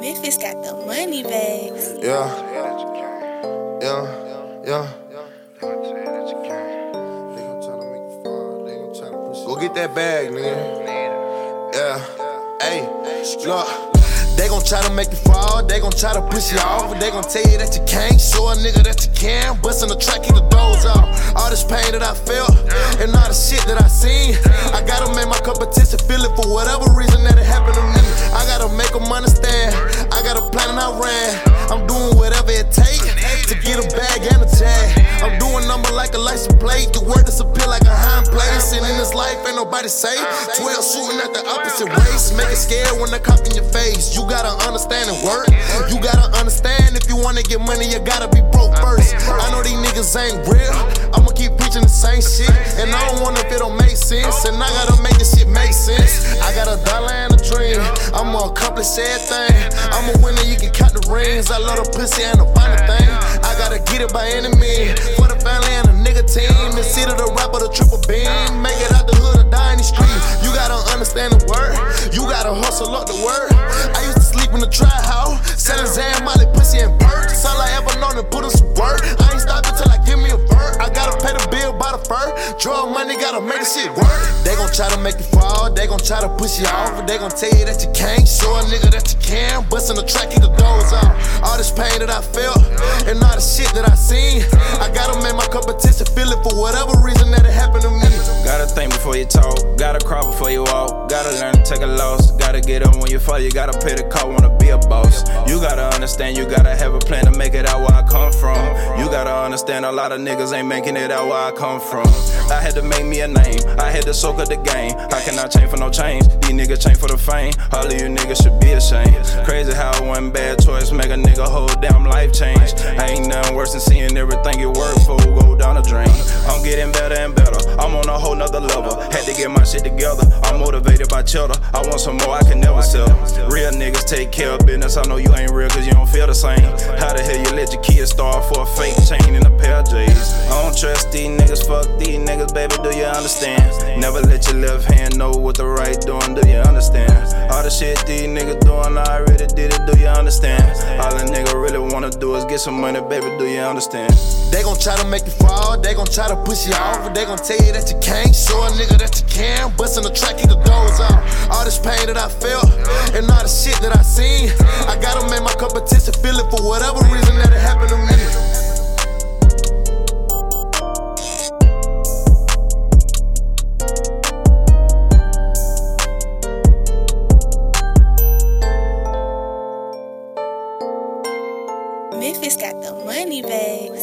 Memphis got the money bags. Yeah. Go get that bag, nigga. Yeah. Hey, look. They gon' try to make you fall, they gon' try to push you off, they gon' tell you that you can't, show a nigga that you can, bustin' the track, keep the doors off. All this pain that I felt, and all the shit that I seen, I gotta make my competition feel it for whatever reason that it happened to me. I gotta make them understand, I got a plan and I ran, I'm doing whatever it takes to get a bag and a tag. I'm doing number like a license plate, the word disappear like a hind plate. Sitting in this life, ain't nobody safe, 12 shooting at the opposite race, make it scared when they cop in your face. You gotta understand and work. You gotta understand if you wanna get money, you gotta be broke first. I know these niggas ain't real. I'ma keep preaching the same shit. And I don't wanna if it don't make sense. And I gotta make this shit make sense. I got a dollar and a dream. I'ma accomplish everything. I'm a winner, you can count the rings. I love the pussy and the final thing. I gotta get it by any means. For the family and the nigga team. It's either the rap or the triple beam. Make it out the hood or die in the street. You gotta understand the word. You gotta hustle up the word. I used to sleep in the try house, selling Zan, Molly, pussy, and perks. All I ever known to put in some work. I ain't stopping till I give me a verb. I gotta pay the bill by the fur. Drug money, gotta make the shit work. They gon' try to make you fall, they gon' try to push you off, but they gon' tell you that you can't, show a nigga that you can, bustin' the track, keep the doors off. All this pain that I felt, and all the shit that I seen, I gotta make my competition feel it for whatever reason that it happened to me. Gotta think before you talk, gotta crawl before you walk, gotta learn to take a loss, gotta get up when you fall, you gotta pay the cost. Wanna be a boss. You gotta understand, you gotta have a plan to make it out where I come from. You gotta understand, a lot of niggas ain't making it out where I come from. I had to make me a name, I had to soak up the game. I cannot change for no change, these niggas change for the fame. All of you niggas should be ashamed. Crazy how one bad choice make a nigga whole damn life change. I ain't nothing worse than seeing everything you work for go down the drain. I'm getting better and better, I'm on a whole nother level. Had to get my shit together, I'm motivated by cheddar. I want some more, I can never sell. Real niggas take care of business, I know you ain't real cause you don't feel the same. How the hell you let your kids starve for a fake chain and a pair of J's? I don't trust these niggas, fuck these niggas, baby, do you understand? Never let your left hand know what the right doing, do you understand? All the shit these niggas doing, I already did it, do you understand? All a nigga really wanna do is get some money, baby, do you understand? They gon' try to make you fall, they gon' try to push you off, but they gon' tell you that you can't, show a nigga that you can, bustin' the track, keep the doors off. All this pain that I felt, and all the shit that I seen, I gotta make my competition feel it for whatever reason that it happened to me. Memphis got the money bags.